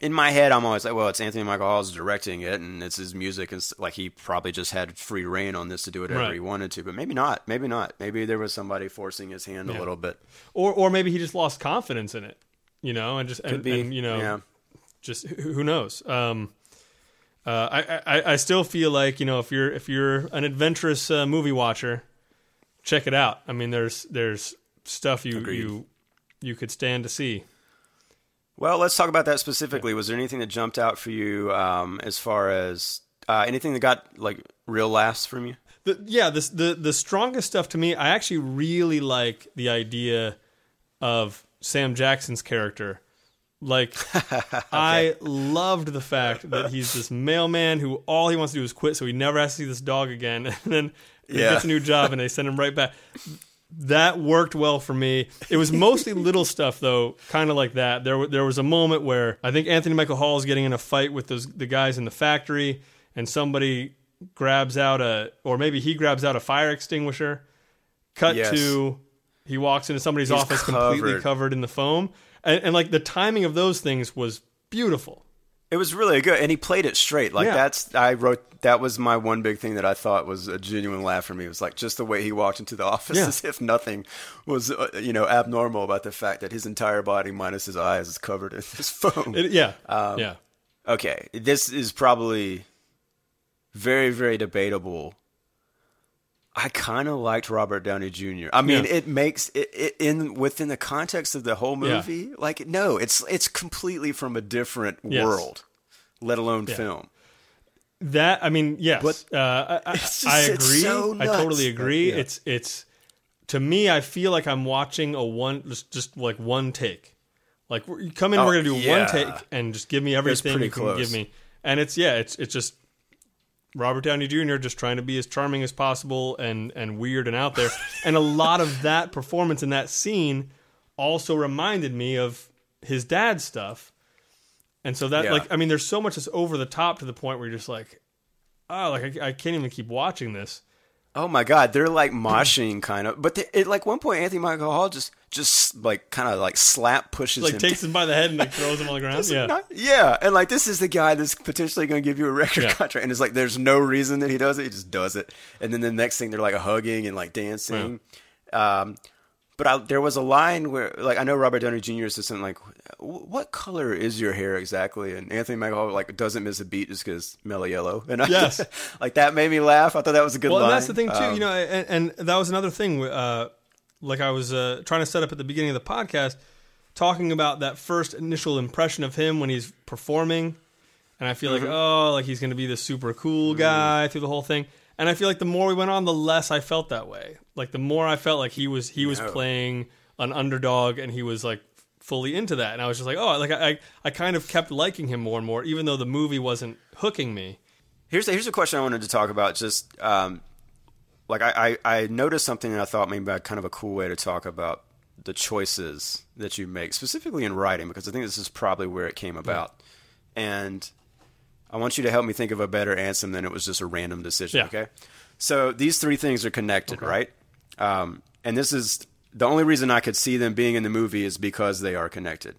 in my head, I'm always like, well, it's Anthony Michael Hall's directing it, and it's his music, and like he probably just had free reign on this to do whatever right. he wanted to. But maybe not. Maybe not. Maybe there was somebody forcing his hand yeah. a little bit, or or maybe he just lost confidence in it, you know, and just Could and, be. and you know, yeah. just who knows. Um, uh, I, I I still feel like, you know, if you're if you're an adventurous uh, movie watcher, check it out. I mean, there's there's stuff you Agreed. you you could stand to see. Well, let's talk about that specifically. Yeah. Was there anything that jumped out for you um, as far as uh, anything that got like real laughs from you? The, yeah, this, the the strongest stuff to me, I actually really like the idea of Sam Jackson's character. Like, okay. I loved the fact that he's this mailman who all he wants to do is quit, so he never has to see this dog again. And then he yeah. gets a new job and they send him right back. That worked well for me. It was mostly little stuff, though, kind of like that. There, there was a moment where I think Anthony Michael Hall is getting in a fight with those the guys in the factory, and somebody grabs out a, or maybe he grabs out a fire extinguisher. Cut yes. to, he walks into somebody's He's office covered. completely covered in the foam, and, and like the timing of those things was beautiful. It was really good, and he played it straight. Like yeah. that's, I wrote, that was my one big thing that I thought was a genuine laugh for me. It was like just the way he walked into the office, yeah. as if nothing was, uh, you know, abnormal about the fact that his entire body, minus his eyes, is covered in this foam. It, yeah, um, yeah. Okay, this is probably very, very debatable. I kind of liked Robert Downey Junior I mean, yeah. it makes it, it in within the context of the whole movie. Yeah. Like, no, it's it's completely from a different yes. world, let alone yeah. film. That I mean, yes, but uh, I, just, I agree. So I totally agree. Yeah. It's it's to me, I feel like I'm watching a one just, just like one take. Like, you come in, oh, we're gonna do yeah. one take, and just give me everything you can close. give me. And it's yeah, it's it's just. Robert Downey Junior just trying to be as charming as possible and, and weird and out there. And a lot of that performance in that scene also reminded me of his dad's stuff. And so that, yeah. like, I mean, there's so much that's over the top to the point where you're just like, oh, like, I, I can't even keep watching this. Oh, my God. They're, like, moshing, kind of. But, the, it, like, one point, Anthony Michael Hall just, just like, kind of, like, slap pushes like, him. Like, takes him by the head and, like, throws him on the ground. Yeah. Not, yeah. And, like, this is the guy that's potentially going to give you a record yeah. contract. And it's like, there's no reason that he does it. He just does it. And then the next thing, they're, like, hugging and, like, dancing. Yeah. Um, but I, there was a line where, like, I know Robert Downey Junior said something like, what color is your hair exactly? And Anthony Michael Hall, like, doesn't miss a beat just because mellow yellow. And I, yes. like, that made me laugh. I thought that was a good well, line. Well, that's the thing, too. Um, you know, and, and that was another thing. Uh, like I was uh, trying to set up at the beginning of the podcast, talking about that first initial impression of him when he's performing. And I feel mm-hmm. like, oh, like he's going to be this super cool guy mm. through the whole thing. And I feel like the more we went on, the less I felt that way. Like, the more I felt like he was he was no. playing an underdog, and he was, like, fully into that. And I was just like, oh, like I, I, I kind of kept liking him more and more, even though the movie wasn't hooking me. Here's a, here's a question I wanted to talk about. Just, um, like, I, I, I noticed something that I thought maybe kind of a cool way to talk about the choices that you make, specifically in writing, because I think this is probably where it came about. Yeah. And I want you to help me think of a better answer than it was just a random decision, yeah. okay? So these three things are connected, okay. right? Um, and this is the only reason I could see them being in the movie is because they are connected.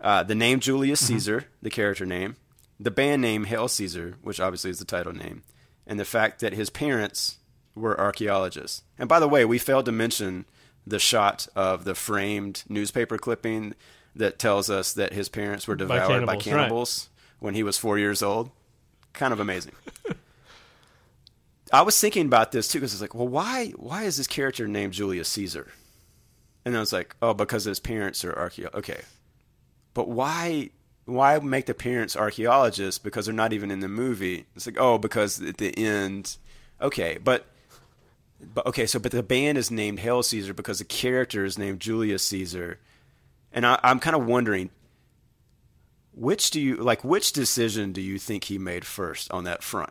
Uh, the name Julius mm-hmm. Caesar, the character name, the band name Hail Caesar, which obviously is the title name, and the fact that his parents were archaeologists. And by the way, we failed to mention the shot of the framed newspaper clipping that tells us that his parents were devoured by cannibals. By cannibals. Right. When he was four years old. Kind of amazing. I was thinking about this too, because it's like, well, why why is this character named Julius Caesar? And I was like, oh, because his parents are archaeologists. Okay. But why why make the parents archaeologists, because they're not even in the movie? It's like, oh, because at the end, okay, but but okay, so but the band is named Hail Caesar because the character is named Julius Caesar. And I, I'm kind of wondering, Which do you like? Which decision do you think he made first on that front?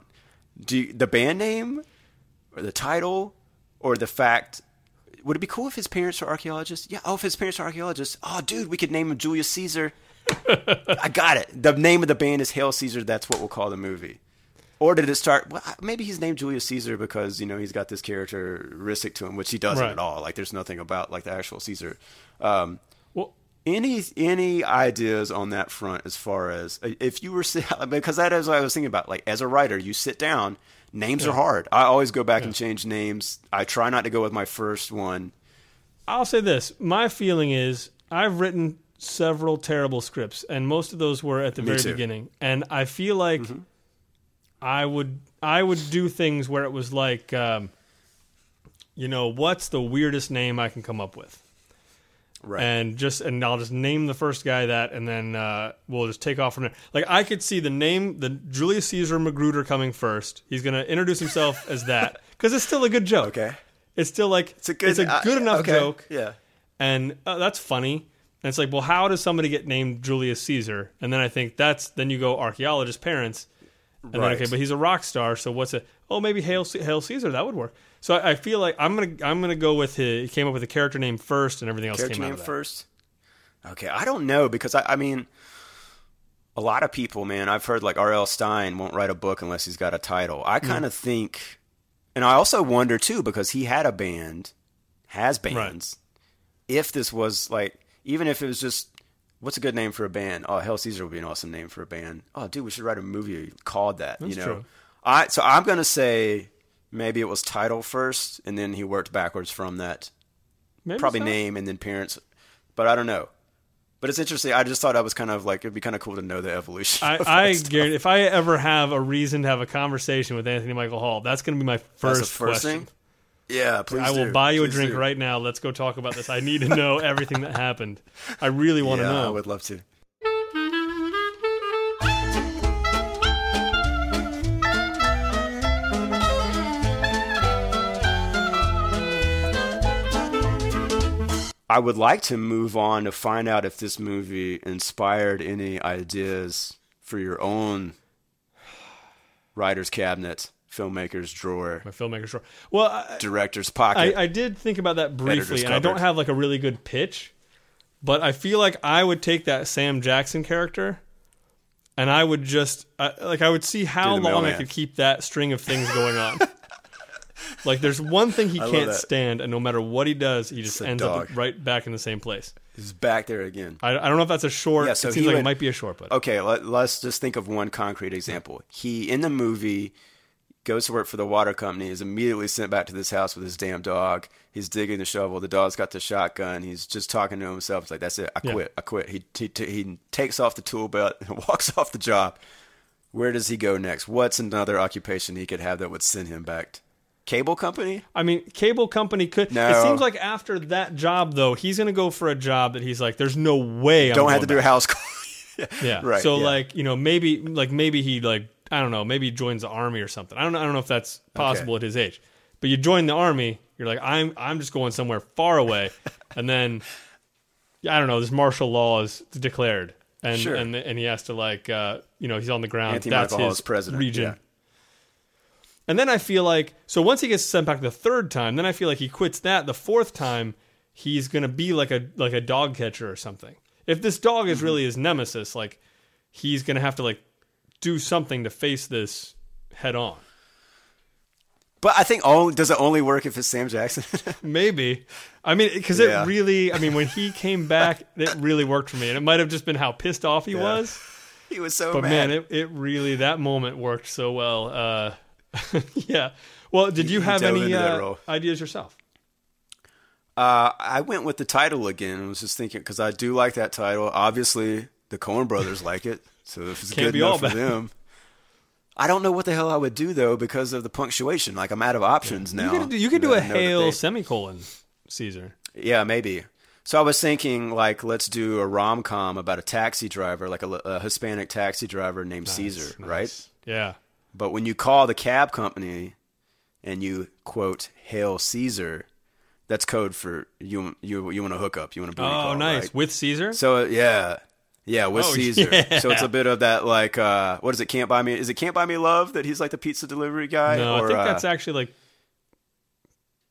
Do you, the band name, or the title, or the fact? Would it be cool if his parents are archaeologists? Yeah. Oh, if his parents are archaeologists. Oh, dude, we could name him Julius Caesar. I got it. The name of the band is Hail Caesar. That's what we'll call the movie. Or did it start? Well, maybe he's named Julius Caesar because, you know, he's got this characteristic to him, which he doesn't right. at all. Like, there's nothing about like the actual Caesar. Um, Any any ideas on that front as far as if you were, because that is what I was thinking about. Like, as a writer, you sit down. Names yeah. are hard. I always go back yeah. and change names. I try not to go with my first one. I'll say this. My feeling is I've written several terrible scripts, and most of those were at the Me very too. beginning. And I feel like mm-hmm. I would I would do things where it was like, um, you know, what's the weirdest name I can come up with? Right. And just and I'll just name the first guy that, and then uh, we'll just take off from there. Like, I could see the name, the Julius Caesar McGruder coming first. He's going to introduce himself as that because it's still a good joke. Okay, it's still like it's a good, it's a good uh, enough okay. joke. Yeah, and uh, that's funny. And it's like, well, how does somebody get named Julius Caesar? And then I think that's then you go archaeologist parents. And right. then, okay, but he's a rock star, so what's a oh maybe Hail Hail Caesar, that would work. So I, I feel like I'm gonna I'm gonna go with his, he came up with a character name first, and everything else character came out of that. First. Okay, I don't know because I, I mean, a lot of people, man, I've heard like R L Stein won't write a book unless he's got a title. I kind of mm. think, and I also wonder too because he had a band, has bands. Right. If this was like, even if it was just. What's a good name for a band? Oh, Hail Caesar would be an awesome name for a band. Oh, dude, we should write a movie called that. That's you know, true. I so I'm gonna say maybe it was title first, and then he worked backwards from that. Maybe probably so. Name and then parents, but I don't know. But it's interesting. I just thought I was kind of like it'd be kind of cool to know the evolution. I, of I guarantee if I ever have a reason to have a conversation with Anthony Michael Hall, that's gonna be my first, that's the first question. Thing? Yeah, please I do. will buy you please a drink do. right now. Let's go talk about this. I need to know everything that happened. I really want yeah, to know. I would love to. I would like to move on to find out if this movie inspired any ideas for your own writer's cabinet. Filmmaker's drawer. My filmmaker's drawer. Well, I, director's pocket. I, I did think about that briefly, and I don't have like a really good pitch, but I feel like I would take that Sam Jackson character, and I would just I, like I would see how long mailman. I could keep that string of things going on. Like, there's one thing he I can't stand, and no matter what he does, he just ends dog. up right back in the same place. He's back there again. I, I don't know if that's a short. Yeah, so it seems like would, it might be a short, but okay. Let, let's just think of one concrete example. He in the movie. Goes to work for the water company, is immediately sent back to this house with his damn dog. He's digging the shovel. The dog's got the shotgun. He's just talking to himself. It's like, that's it. I yeah. quit. I quit. He, he he takes off the tool belt and walks off the job. Where does he go next? What's another occupation he could have that would send him back? To? Cable company? I mean, cable company could. No. It seems like after that job, though, he's going to go for a job that he's like, there's no way I'm Don't have to back. do a house call. yeah. yeah. Right. So, yeah. like, you know, maybe, like, maybe he, like, I don't know, maybe he joins the army or something. I don't know, I don't know if that's possible okay. at his age. But you join the army, you're like, I'm I'm just going somewhere far away. And then, I don't know, this martial law is declared. And sure. and, and he has to like, uh, you know, he's on the ground. Anthony that's Michael his president. region. Yeah. And then I feel like, so once he gets sent back the third time, then I feel like he quits that. The fourth time, he's going to be like a like a dog catcher or something. If this dog mm-hmm. is really his nemesis, like he's going to have to like, do something to face this head on. But I think, oh, does it only work if it's Sam Jackson? Maybe. I mean, because yeah. it really, I mean, when he came back, it really worked for me. And it might have just been how pissed off he yeah. was. He was so but mad. But man, it, it really, that moment worked so well. Uh, yeah. Well, did you have any uh, ideas yourself? Uh, I went with the title again. I was just thinking, because I do like that title. Obviously, the Coen brothers like it. So if it's Can't good enough for them, I don't know what the hell I would do though because of the punctuation. Like I'm out of options yeah. now. You could do, you could do a hail they, semicolon Caesar. Yeah, maybe. So I was thinking like let's do a rom com about a taxi driver, like a, a Hispanic taxi driver named nice, Caesar, nice. right? Yeah. But when you call the cab company and you quote "Hail Caesar," that's code for you. You you want to hook up? You want to booty call? Oh, nice right? with Caesar. So yeah. Yeah, with oh, Caesar. Yeah. So it's a bit of that, like, uh, what is it, Can't Buy Me? Is it Can't Buy Me Love that he's like the pizza delivery guy? No, or, I think uh, that's actually like.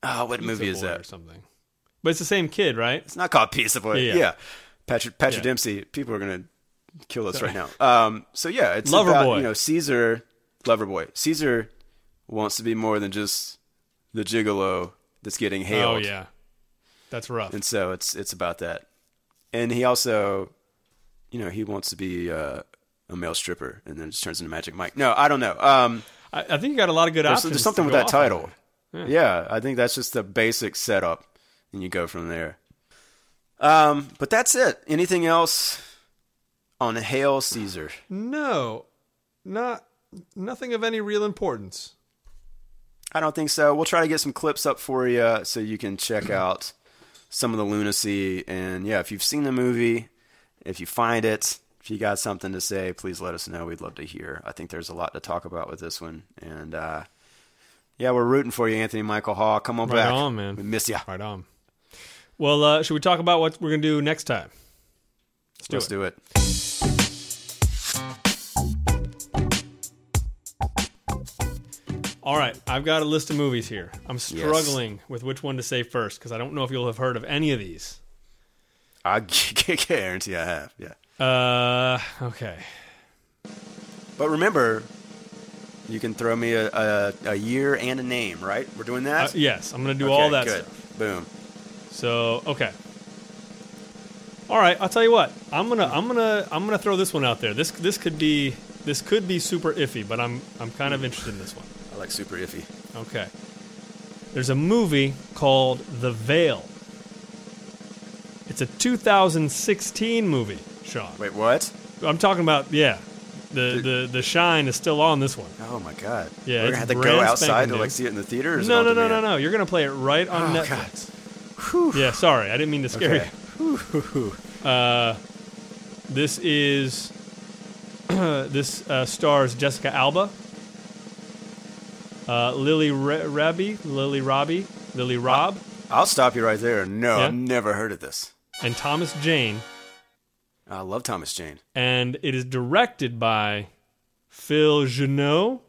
Oh, what movie is that? Or something. But it's the same kid, right? It's not called Pizza Boy. Yeah. yeah. Patrick, Patrick yeah. Dempsey. People are going to kill us Sorry. right now. Um, so yeah, it's Lover about, Boy. you know, Caesar, Loverboy. Caesar wants to be more than just the gigolo that's getting hailed. Oh, yeah. That's rough. And so it's it's about that. And he also, you know, he wants to be uh, a male stripper, and then it just turns into Magic Mike. No, I don't know. Um, I, I think you got a lot of good there's, options. There's something with that title. Yeah. yeah, I think that's just the basic setup, and you go from there. Um, but that's it. Anything else on Hail Caesar? No, not nothing of any real importance. I don't think so. We'll try to get some clips up for you so you can check out some of the lunacy. And yeah, if you've seen the movie, if you find it, if you got something to say, please let us know. We'd love to hear. I think there's a lot to talk about with this one. And uh, yeah, we're rooting for you, Anthony Michael Hall. Come on right back. Right on, man. We miss you. Right on. Well, uh, should we talk about what we're going to do next time? Let's do Let's it. do it. All right, I've got a list of movies here. I'm struggling yes. with which one to say first, because I don't know if you'll have heard of any of these. I guarantee I have, yeah. Uh, okay. But remember, you can throw me a, a, a year and a name, right? We're doing that? Uh, yes, I'm going to do okay, all that good. stuff. Boom. So, okay. All right, I'll tell you what. I'm gonna, I'm gonna, I'm gonna throw this one out there. This, this could be, this could be super iffy, but I'm, I'm kind of interested in this one. I like super iffy. Okay. There's a movie called The Veil. It's a two thousand sixteen movie, Sean. Wait, what? I'm talking about yeah. The the, the shine is still on this one. Oh my god. Yeah. We're gonna have to go outside to like see it in the theater. Or no, no, no, no, no. You're gonna play it right on oh, Netflix. God. Yeah. Sorry, I didn't mean to scare okay. you. Uh, this is this uh, stars Jessica Alba, uh, Lily Re- Rabi, Lily Robbie, Lily Robb. I'll stop you right there. No, yeah. I've never heard of this. And Thomas Jane. I love Thomas Jane. And it is directed by Phil Joanou.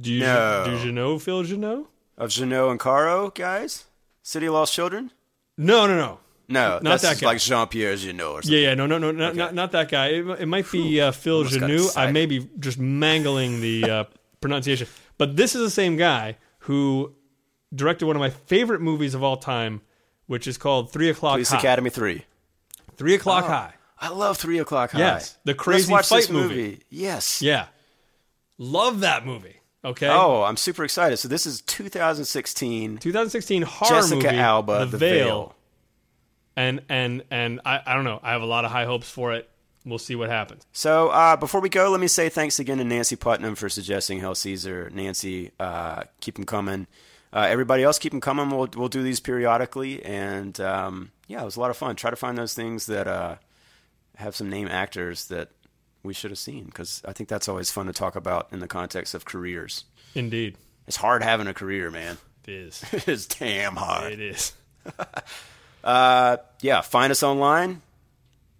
Do you, no. do you know Phil Joanou? Of Joanou and Caro, guys? City of Lost Children? No, no, no. No, not that's that guy. Like Jean-Pierre Jeunet or something. Yeah, yeah, no, no, no, no okay. not not that guy. It, it might be uh, Phil Joanou. I may be just mangling the uh, pronunciation. But this is the same guy who directed one of my favorite movies of all time, which is called Three O'Clock Police High. Police Academy three. Three O'Clock oh, High. I love Three O'Clock High. Yes, the crazy Let's watch fight this movie. movie. Yes. Yeah. Love that movie. Okay. Oh, I'm super excited. So this is two thousand sixteen. two thousand sixteen horror Jessica movie. Jessica Alba, The Veil. Veil. And and and I, I don't know. I have a lot of high hopes for it. We'll see what happens. So uh, before we go, let me say thanks again to Nancy Putnam for suggesting Hail Caesar. Nancy, uh, keep them coming. Uh, everybody else, keep them coming. We'll we'll do these periodically. And um, yeah, it was a lot of fun. Try to find those things that uh, have some name actors that we should have seen, because I think that's always fun to talk about in the context of careers. Indeed. It's hard having a career, man. It is. It is damn hard. It is. Uh, yeah, find us online.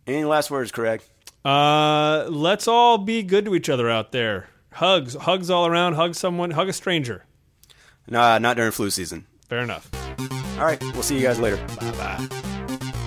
Any last words, Craig? Uh, let's all be good to each other out there. Hugs, hugs all around. Hug someone. Hug a stranger. Nah, not during flu season. Fair enough. All right, we'll see you guys later. Bye bye.